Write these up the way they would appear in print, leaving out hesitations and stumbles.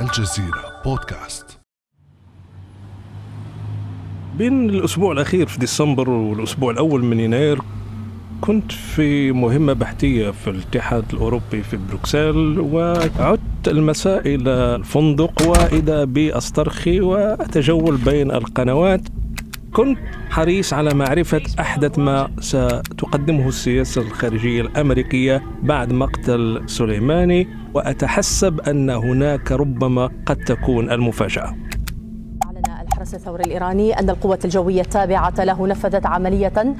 الجزيرة بودكاست. بين الأسبوع الأخير في ديسمبر والأسبوع الأول من يناير كنت في مهمة بحثية في الاتحاد الأوروبي في بروكسل، وعدت المساء إلى الفندق وإذا بي أسترخي وأتجول بين القنوات. كنت حريص على معرفة أحدث ما ستقدمه السياسة الخارجية الأمريكية بعد مقتل سليماني، وأتحسب أن هناك ربما قد تكون المفاجأة. أعلن الحرس الثوري الإيراني أن القوات الجوية التابعة له نفذت عملية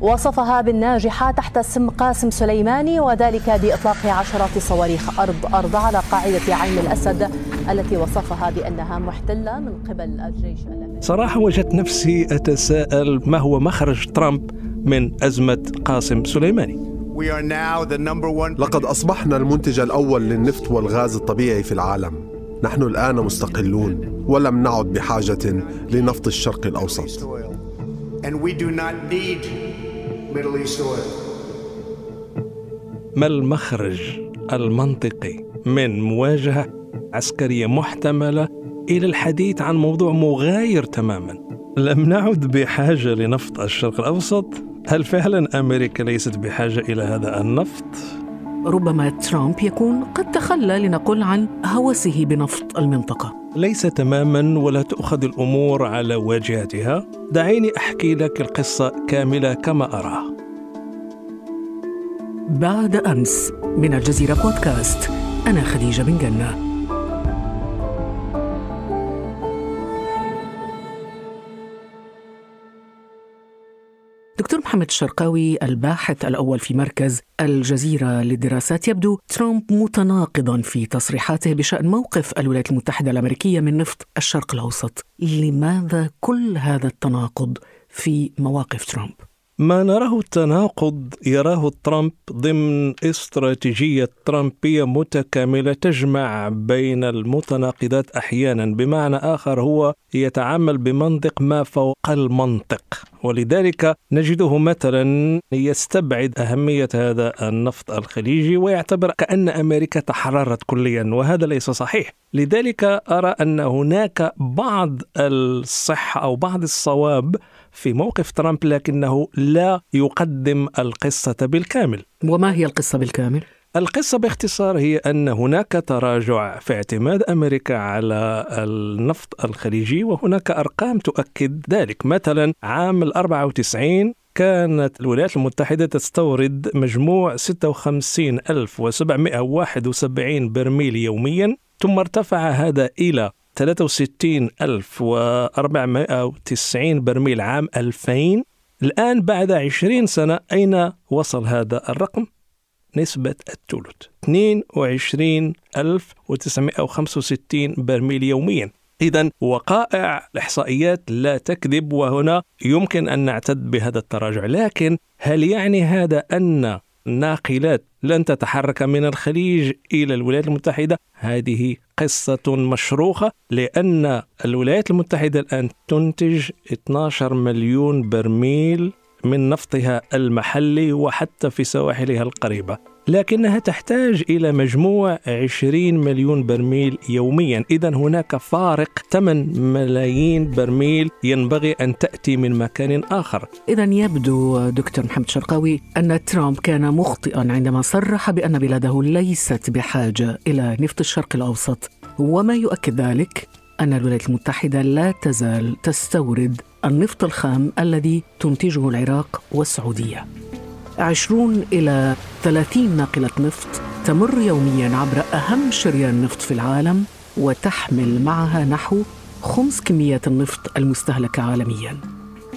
وصفها بالناجحة تحت اسم قاسم سليماني، وذلك بإطلاق عشرات صواريخ أرض أرض على قاعدة عين الأسد التي وصفها بأنها محتلة من قبل الجيش. صراحة وجدت نفسي أتساءل ما هو مخرج ترامب من أزمة قاسم سليماني. لقد أصبحنا المنتج الأول للنفط والغاز الطبيعي في العالم. نحن الآن مستقلون ولم نعد بحاجة لنفط الشرق الأوسط. ما المخرج المنطقي من مواجهة عسكرية محتملة إلى الحديث عن موضوع مغاير تماما؟ لم نعد بحاجة لنفط الشرق الأوسط. هل فعلا أمريكا ليست بحاجة إلى هذا النفط؟ ربما ترامب يكون قد تخلى لنقل عن هوسه بنفط المنطقة. ليس تماما، ولا تأخذ الأمور على واجهتها. دعيني أحكي لك القصة كاملة كما أراها. بعد أمس من الجزيرة بودكاست، أنا خديجة بن جنا. دكتور محمد الشرقاوي، الباحث الأول في مركز الجزيرة للدراسات، يبدو ترامب متناقضاً في تصريحاته بشأن موقف الولايات المتحدة الأمريكية من نفط الشرق الأوسط. لماذا كل هذا التناقض في مواقف ترامب؟ ما نراه التناقض يراه ترامب ضمن استراتيجية ترامبية متكاملة تجمع بين المتناقضات أحيانا. بمعنى آخر، هو يتعامل بمنطق ما فوق المنطق، ولذلك نجده مثلا يستبعد أهمية هذا النفط الخليجي ويعتبر كأن أمريكا تحررت كليا، وهذا ليس صحيح. لذلك أرى أن هناك بعض الصحة أو بعض الصواب في موقف ترامب، لكنه لا يقدم القصة بالكامل. وما هي القصة بالكامل؟ القصة باختصار هي أن هناك تراجع في اعتماد أمريكا على النفط الخليجي، وهناك أرقام تؤكد ذلك. مثلا عام 1994 كانت الولايات المتحدة تستورد مجموع 56,771 برميل يوميا، ثم ارتفع هذا إلى 63,490 برميل عام 2000. الآن بعد 20 سنة أين وصل هذا الرقم؟ نسبة الثلث، 22,965 برميل يوميا. إذن وقائع الإحصائيات لا تكذب، وهنا يمكن أن نعتد بهذا التراجع. لكن هل يعني هذا أن الناقلات لن تتحرك من الخليج إلى الولايات المتحدة؟ هذه قصة مشروخة، لأن الولايات المتحدة الآن تنتج 12 مليون برميل من نفطها المحلي وحتى في سواحلها القريبة، لكنها تحتاج إلى مجموع 20 مليون برميل يوميا. إذن هناك فارق 8 ملايين برميل ينبغي أن تأتي من مكان آخر. إذن يبدو دكتور محمد الشرقاوي أن ترامب كان مخطئا عندما صرح بأن بلاده ليست بحاجة إلى نفط الشرق الأوسط، وما يؤكد ذلك أن الولايات المتحدة لا تزال تستورد النفط الخام الذي تنتجه العراق والسعودية. 20 إلى 30 ناقلة نفط تمر يومياً عبر أهم شريان نفط في العالم، وتحمل معها نحو خمس كميات النفط المستهلكة عالمياً.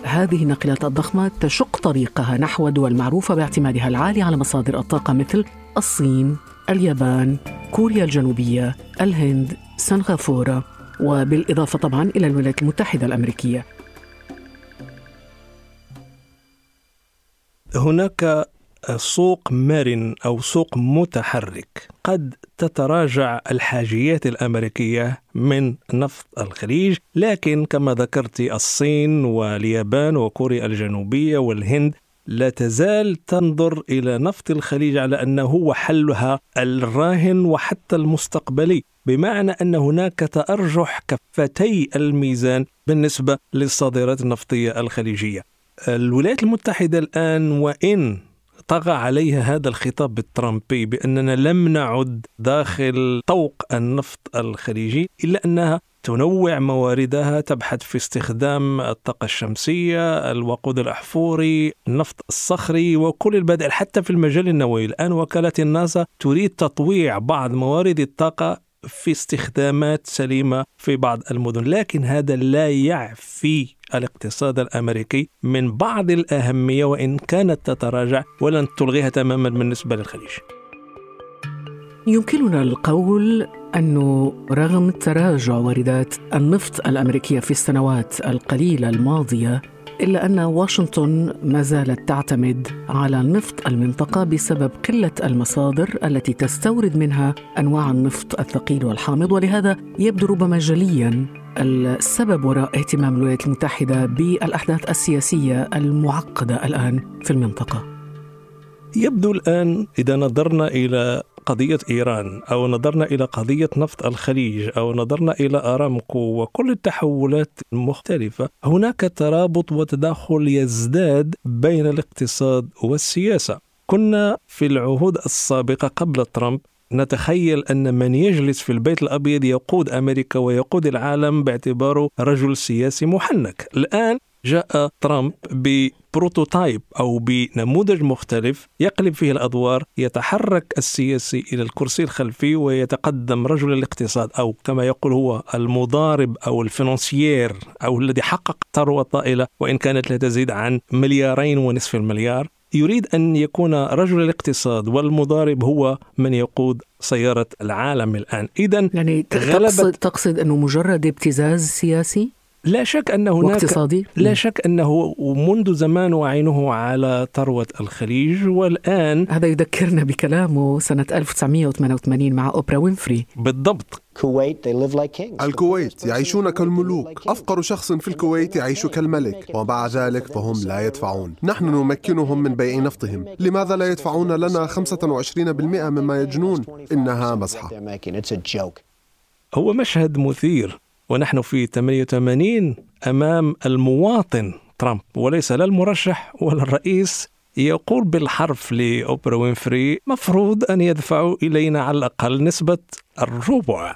هذه الناقلات الضخمة تشق طريقها نحو دول معروفة باعتمادها العالي على مصادر الطاقة مثل الصين، اليابان، كوريا الجنوبية، الهند، سنغافورة، وبالإضافة طبعاً إلى الولايات المتحدة الأمريكية. هناك سوق مرن أو سوق متحرك. قد تتراجع الحاجيات الأمريكية من نفط الخليج، لكن كما ذكرت الصين واليابان وكوريا الجنوبية والهند لا تزال تنظر إلى نفط الخليج على أنه هو حلها الراهن وحتى المستقبلي، بمعنى أن هناك تأرجح كفتي الميزان بالنسبة للصادرات النفطية الخليجية. الولايات المتحدة الآن وإن طغى عليها هذا الخطاب الترامبي بأننا لم نعد داخل طوق النفط الخليجي، إلا أنها تنوع مواردها، تبحث في استخدام الطاقة الشمسية، الوقود الأحفوري، النفط الصخري وكل البدائل حتى في المجال النووي. الآن وكالة ناسا تريد تطويع بعض موارد الطاقة في استخدامات سليمة في بعض المدن، لكن هذا لا يعفي الاقتصاد الأمريكي من بعض الأهمية وإن كانت تتراجع، ولن تلغيها تماما بالنسبة للخليج. يمكننا القول أنه رغم تراجع واردات النفط الأمريكية في السنوات القليلة الماضية، إلا أن واشنطن ما زالت تعتمد على نفط المنطقة بسبب قلة المصادر التي تستورد منها أنواع النفط الثقيل والحامض، ولهذا يبدو ربما جلياً السبب وراء اهتمام الولايات المتحدة بالأحداث السياسية المعقدة الآن في المنطقة. يبدو الآن إذا نظرنا إلى قضية إيران أو نظرنا إلى قضية نفط الخليج أو نظرنا إلى ارامكو وكل التحولات المختلفة، هناك ترابط وتداخل يزداد بين الاقتصاد والسياسة. كنا في العهود السابقة قبل ترامب نتخيل أن من يجلس في البيت الأبيض يقود أمريكا ويقود العالم باعتباره رجل سياسي محنك. الآن جاء ترامب ببروتوتايب أو بنموذج مختلف يقلب فيه الأدوار، يتحرك السياسي إلى الكرسي الخلفي ويتقدم رجل الاقتصاد، أو كما يقول هو المضارب أو الفنانسيير أو الذي حقق ثروة طائلة وإن كانت لا تزيد عن 2.5 مليار. يريد أن يكون رجل الاقتصاد والمضارب هو من يقود سيارة العالم الآن. إذن يعني تقصد أنه مجرد ابتزاز سياسي؟ لا شك أن هناك واقتصادي؟ لا شك أنه منذ زمان وعينه على ثروة الخليج، والآن هذا يذكرنا بكلامه سنة 1988 مع اوبرا وينفري. بالضبط. الكويت يعيشون كالملوك، أفقر شخص في الكويت يعيش كالملك، ومع ذلك فهم لا يدفعون. نحن نمكنهم من بيع نفطهم، لماذا لا يدفعون لنا 25% مما يجنون؟ إنها مزحة. هو مشهد مثير، ونحن في 88 أمام المواطن ترامب وليس لا المرشح ولا الرئيس، يقول بالحرف لأوبرا وينفري مفروض أن يدفعوا إلينا على الأقل نسبة الربع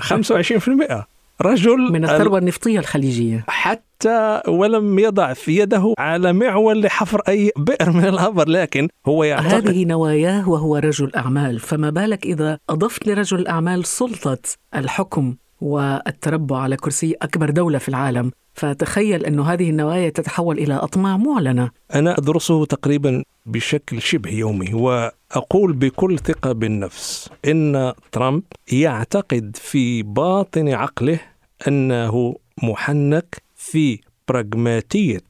25% رجل من الثروة النفطية الخليجية، حتى ولم يضع في يده على معول لحفر أي بئر من الأبر، لكن هو يعتقد هذه نواياه وهو رجل أعمال، فما بالك إذا أضفت لرجل الأعمال سلطة الحكم والتربع على كرسي أكبر دولة في العالم، فتخيل أن هذه النوايا تتحول إلى أطماع معلنة. أنا أدرسه تقريبا بشكل شبه يومي، وأقول بكل ثقة بالنفس إن ترامب يعتقد في باطن عقله أنه محنك في براغماتية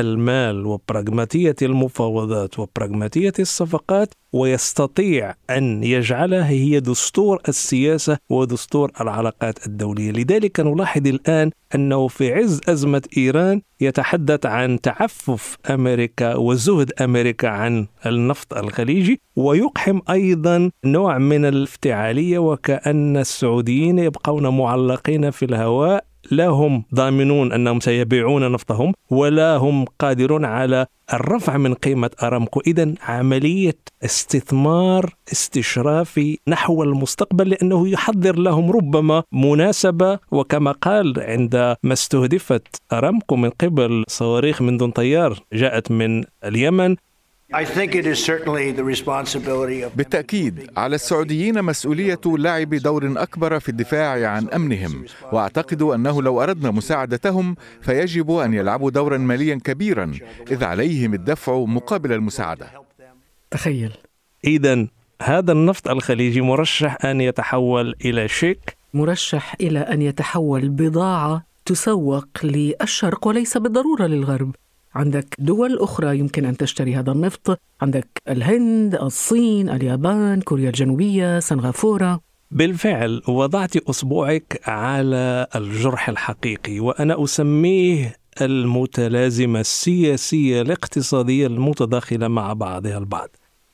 المال وبراغماتية المفاوضات وبراغماتية الصفقات، ويستطيع أن يجعلها هي دستور السياسة ودستور العلاقات الدولية. لذلك نلاحظ الآن أنه في عز أزمة إيران يتحدث عن تعفف أمريكا وزهد أمريكا عن النفط الخليجي، ويقحم أيضا نوع من الافتعالية وكأن السعوديين يبقون معلقين في الهواء، لا هم ضامنون أنهم سيبيعون نفطهم ولا هم قادرون على الرفع من قيمة أرامكو. إذن عملية استثمار استشرافي نحو المستقبل، لأنه يحضر لهم ربما مناسبة. وكما قال عندما استهدفت أرامكو من قبل صواريخ من دون طيار جاءت من اليمن، بالتأكيد على السعوديين مسؤولية لعب دور أكبر في الدفاع عن أمنهم، وأعتقد أنه لو أردنا مساعدتهم فيجب أن يلعبوا دورا ماليا كبيرا، إذ عليهم الدفع مقابل المساعدة. تخيل. إذن هذا النفط الخليجي مرشح أن يتحول إلى شيك، مرشح إلى أن يتحول بضاعة تسوق للشرق وليس بالضرورة للغرب. عندك دول أخرى يمكن أن تشتري هذا النفط، عندك الهند، الصين، اليابان، كوريا الجنوبية، سنغافورة. بالفعل وضعت أصبعك على الجرح الحقيقي، وأنا أسميه المتلازمة السياسية الاقتصادية المتداخلة مع بعضها البعض.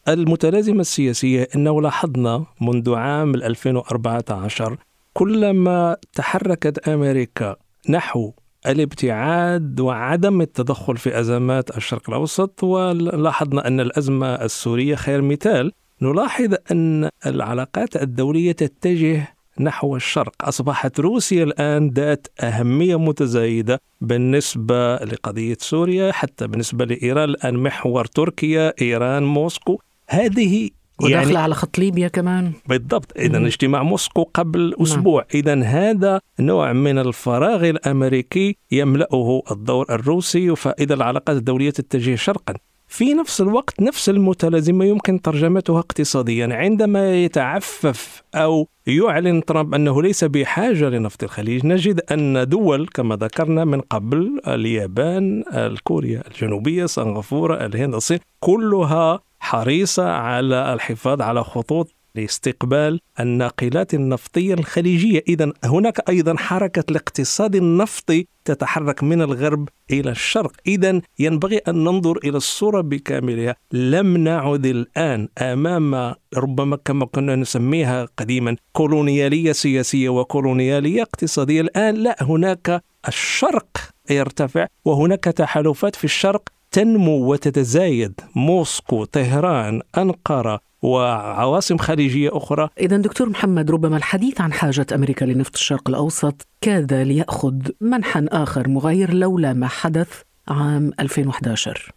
المتلازمة السياسية إنه لاحظنا منذ عام 2014 كلما تحركت أمريكا نحو الابتعاد وعدم التدخل في أزمات الشرق الأوسط، ولاحظنا أن الأزمة السورية خير مثال، نلاحظ أن العلاقات الدولية تتجه نحو الشرق. أصبحت روسيا الآن ذات أهمية متزايدة بالنسبة لقضية سوريا، حتى بالنسبة لإيران الآن محور تركيا، إيران، موسكو، هذه وداخل على خط ليبيا كمان بالضبط. إذن اجتماع موسكو قبل أسبوع. إذن هذا نوع من الفراغ الأمريكي يملأه الدور الروسي، فإذا العلاقات الدولية تتجه شرقا. في نفس الوقت نفس المتلازمة يمكن ترجمتها اقتصاديا، عندما يتعفف أو يعلن ترامب أنه ليس بحاجة لنفط الخليج، نجد أن دول كما ذكرنا من قبل، اليابان، كوريا الجنوبية، سنغافورة، الهند، الصين، كلها حريصة على الحفاظ على خطوط لاستقبال الناقلات النفطية الخليجية. إذن هناك أيضا حركة الاقتصاد النفطي تتحرك من الغرب إلى الشرق. إذن ينبغي أن ننظر إلى الصورة بكاملها. لم نعد الآن أمام ربما كما كنا نسميها قديما كولونيالية سياسية وكولونيالية اقتصادية. الآن لا، هناك الشرق يرتفع وهناك تحالفات في الشرق تنمو وتتزايد، موسكو، طهران، أنقرة، وعواصم خليجية أخرى. إذا دكتور محمد، ربما الحديث عن حاجة أمريكا لنفط الشرق الأوسط كاد ليأخذ منحا آخر مغاير لولا ما حدث عام 2011.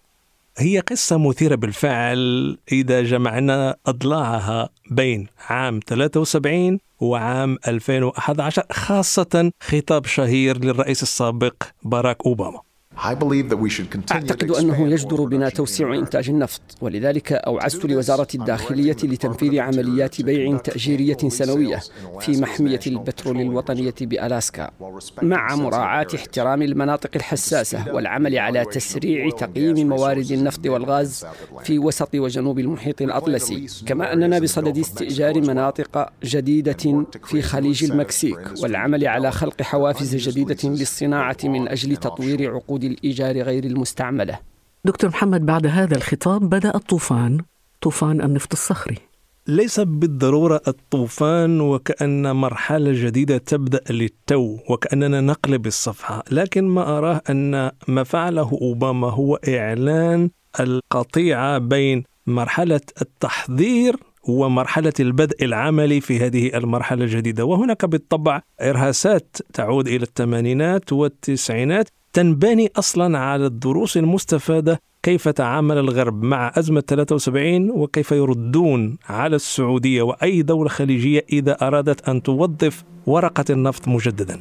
هي قصة مثيرة بالفعل إذا جمعنا أضلاعها بين عام 73 وعام 2011، خاصة خطاب شهير للرئيس السابق باراك أوباما. أعتقد أنه يجدر بنا توسيع إنتاج النفط، ولذلك أوعزت لوزارة الداخلية لتنفيذ عمليات بيع تأجيرية سنوية في محمية البترول الوطنية بألاسكا، مع مراعاة احترام المناطق الحساسة والعمل على تسريع تقييم موارد النفط والغاز في وسط وجنوب المحيط الأطلسي، كما أننا بصدد استئجار مناطق جديدة في خليج المكسيك والعمل على خلق حوافز جديدة للصناعة من أجل تطوير عقود الإيجار غير المستعملة. دكتور محمد، بعد هذا الخطاب بدأ الطوفان، طوفان النفط الصخري. ليس بالضرورة الطوفان وكأن مرحلة جديدة تبدأ للتو وكأننا نقلب الصفحة، لكن ما أراه أن ما فعله أوباما هو إعلان القطيعة بين مرحلة التحضير ومرحلة البدء العملي في هذه المرحلة الجديدة. وهناك بالطبع إرهاسات تعود إلى الثمانينات والتسعينات تنبني أصلا على الدروس المستفادة، كيف تعامل الغرب مع أزمة 73 وكيف يردون على السعودية وأي دولة خليجية إذا أرادت أن توظف ورقة النفط مجددا.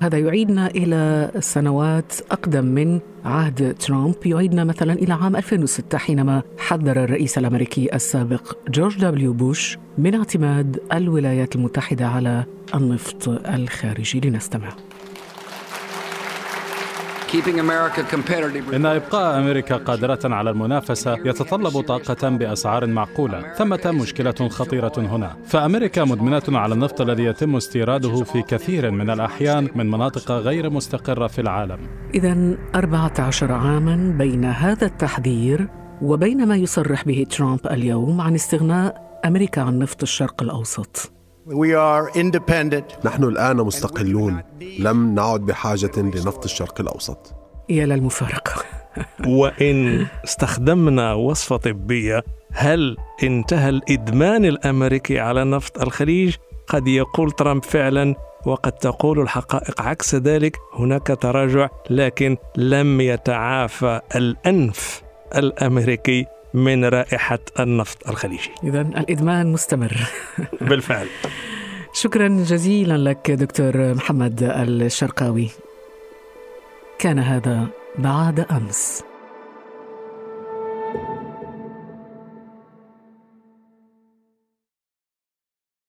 هذا يعيدنا إلى سنوات أقدم من عهد ترامب، يعيدنا مثلا إلى عام 2006 حينما حذر الرئيس الأمريكي السابق جورج دبليو بوش من اعتماد الولايات المتحدة على النفط الخارجي. لنستمع. إن إبقاء أمريكا قادرة على المنافسة يتطلب طاقة بأسعار معقولة. ثمة مشكلة خطيرة هنا، فأمريكا مدمنة على النفط الذي يتم استيراده في كثير من الأحيان من مناطق غير مستقرة في العالم. إذن 14 عاما بين هذا التحذير وبين ما يصرح به ترامب اليوم عن استغناء أمريكا عن نفط الشرق الأوسط. نحن الآن مستقلون، لم نعد بحاجة لنفط الشرق الأوسط. يا للمفارقة. وإن استخدمنا وصفة طبية، هل انتهى الإدمان الأمريكي على نفط الخليج؟ قد يقول ترامب فعلا، وقد تقول الحقائق عكس ذلك. هناك تراجع، لكن لم يتعافى الأنف الأمريكي من رائحة النفط الخليجي. إذن الإدمان مستمر. بالفعل. شكرا جزيلا لك دكتور محمد الشرقاوي. كان هذا بعد أمس.